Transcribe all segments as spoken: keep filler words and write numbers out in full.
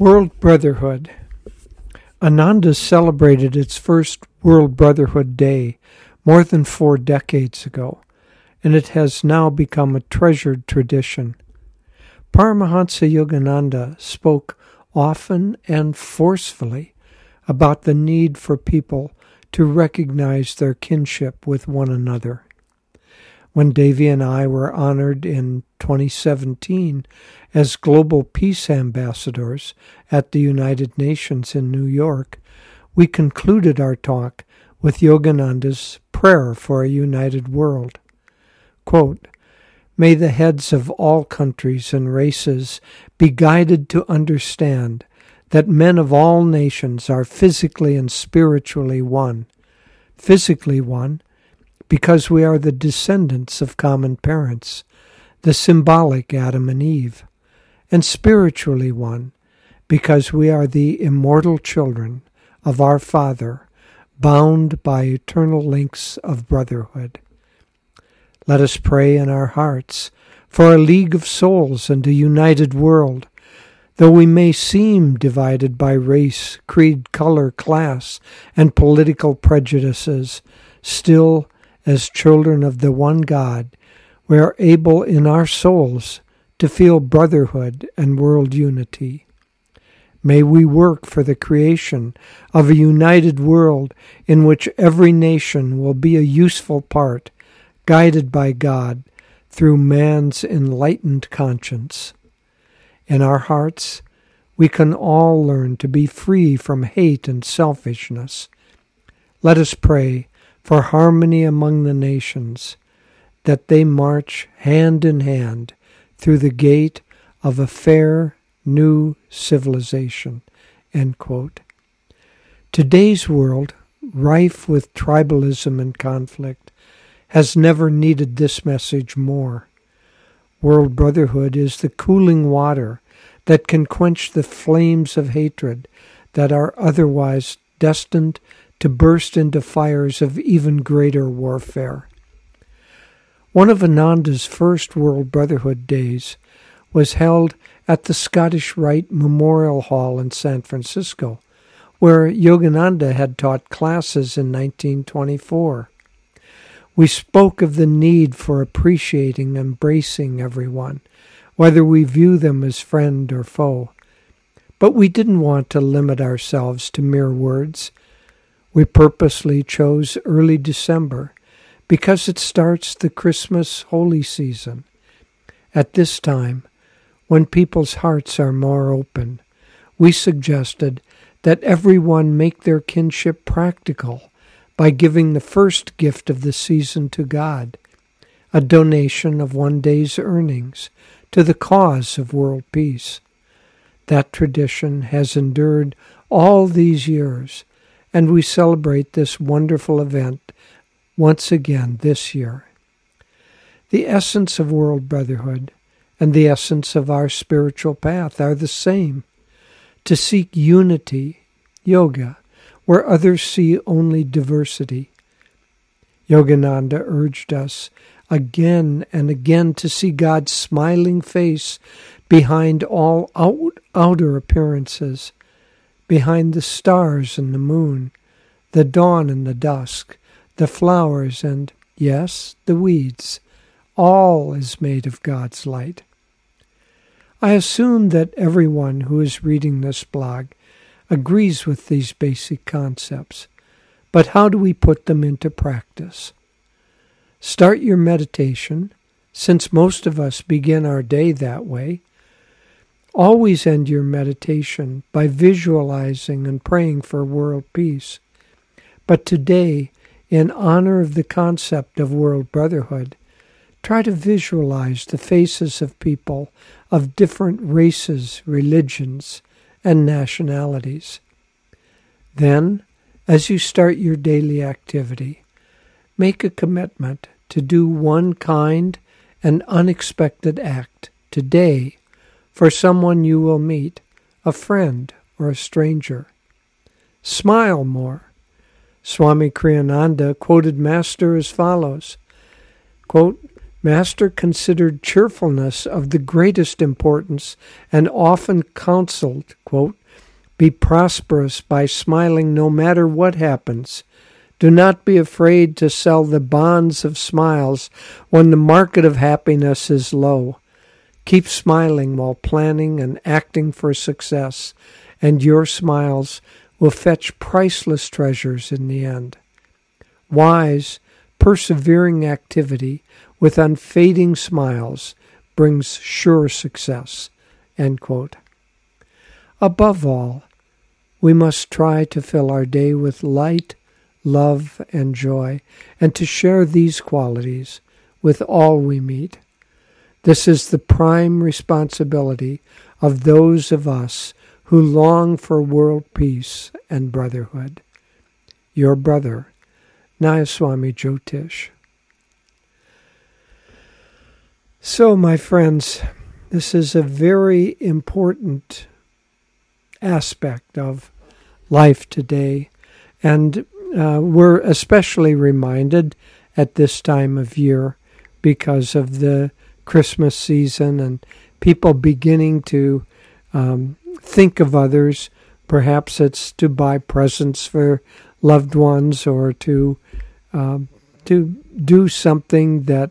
World Brotherhood. Ananda celebrated its first World Brotherhood Day more than four decades ago, and it has now become a treasured tradition. Paramhansa Yogananda spoke often and forcefully about the need for people to recognize their kinship with one another. When Devi and I were honored in twenty seventeen as Global Peace Ambassadors at the United Nations in New York, we concluded our talk with Yogananda's Prayer for a United World. Quote, "May the heads of all countries and races be guided to understand that men of all nations are physically and spiritually one. Physically one, because we are the descendants of common parents, the symbolic Adam and Eve, and spiritually one, because we are the immortal children of our Father, bound by eternal links of brotherhood. Let us pray in our hearts for a League of Souls and a united world. Though we may seem divided by race, creed, color, class, and political prejudices, still, as children of the one God, we are able in our souls to feel brotherhood and world unity. May we work for the creation of a united world in which every nation will be a useful part, guided by God through man's enlightened conscience. In our hearts, we can all learn to be free from hate and selfishness. Let us pray for harmony among the nations, that they march hand in hand through the gate of a fair new civilization." End quote. Today's world, rife with tribalism and conflict, has never needed this message more. World Brotherhood is the cooling water that can quench the flames of hatred that are otherwise destined to burst into fires of even greater warfare. One of Ananda's first World Brotherhood Days was held at the Scottish Rite Memorial Hall in San Francisco, where Yogananda had taught classes in nineteen twenty-four. We spoke of the need for appreciating, embracing everyone, whether we view them as friend or foe. But we didn't want to limit ourselves to mere words. We purposely chose early December because it starts the Christmas holy season. At this time, when people's hearts are more open, we suggested that everyone make their kinship practical by giving the first gift of the season to God, a donation of one day's earnings to the cause of world peace. That tradition has endured all these years, and we celebrate this wonderful event once again this year. The essence of World Brotherhood and the essence of our spiritual path are the same: to seek unity, yoga, where others see only diversity. Yogananda urged us again and again to see God's smiling face behind all out, outer appearances, behind the stars and the moon, the dawn and the dusk, the flowers and, yes, the weeds. All is made of God's light. I assume that everyone who is reading this blog agrees with these basic concepts, but how do we put them into practice? Start your meditation, since most of us begin our day that way. Always end your meditation by visualizing and praying for world peace. But today, in honor of the concept of world brotherhood, try to visualize the faces of people of different races, religions, and nationalities. Then, as you start your daily activity, make a commitment to do one kind and unexpected act today for someone you will meet, a friend or a stranger. Smile more. Swami Kriyananda quoted Master as follows, quote, Master considered cheerfulness of the greatest importance and often counseled, quote, "Be prosperous by smiling no matter what happens. Do not be afraid to sell the bonds of smiles when the market of happiness is low. Keep smiling while planning and acting for success, and your smiles will fetch priceless treasures in the end." Wise, persevering activity with unfading smiles brings sure success. End quote. Above all, we must try to fill our day with light, love, and joy, and to share these qualities with all we meet. This is the prime responsibility of those of us who long for world peace and brotherhood. Your brother, Nayaswami Jyotish. So, my friends, this is a very important aspect of life today, and uh, we're especially reminded at this time of year because of the Christmas season and people beginning to um, think of others. Perhaps it's to buy presents for loved ones or to uh, to do something that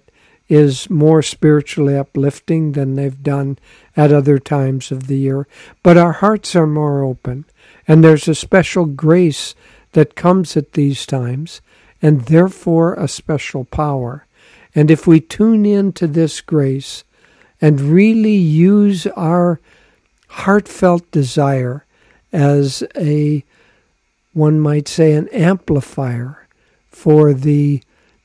is more spiritually uplifting than they've done at other times of the year. But our hearts are more open, and there's a special grace that comes at these times, and therefore a special power. And if we tune in to this grace and really use our heartfelt desire as a, one might say, an amplifier for the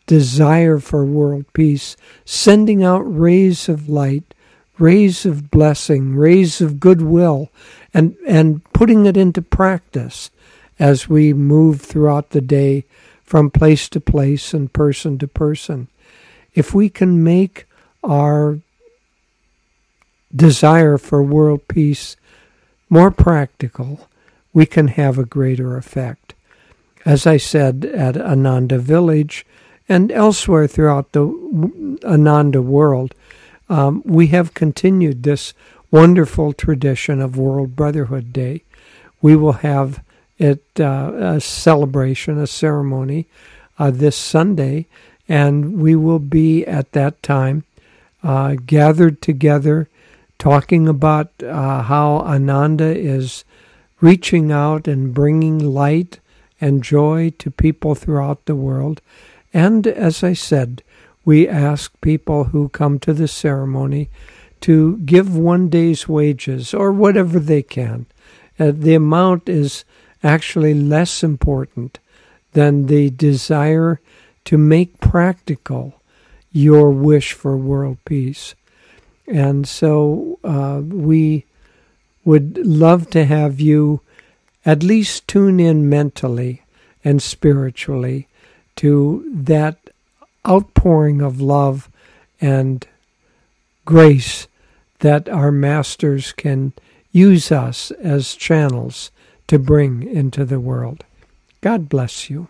desire for world peace, sending out rays of light, rays of blessing, rays of goodwill, and, and putting it into practice as we move throughout the day from place to place and person to person. If we can make our desire for world peace more practical, we can have a greater effect. As I said, at Ananda Village, and elsewhere throughout the Ananda world, um, we have continued this wonderful tradition of World Brotherhood Day. We will have it uh, a celebration, a ceremony, uh, this Sunday, and we will be at that time uh, gathered together, talking about uh, how Ananda is reaching out and bringing light and joy to people throughout the world. And as I said, we ask people who come to the ceremony to give one day's wages or whatever they can. Uh, the amount is actually less important than the desire to make practical your wish for world peace. And so uh, we would love to have you at least tune in mentally and spiritually to that outpouring of love and grace that our masters can use us as channels to bring into the world. God bless you.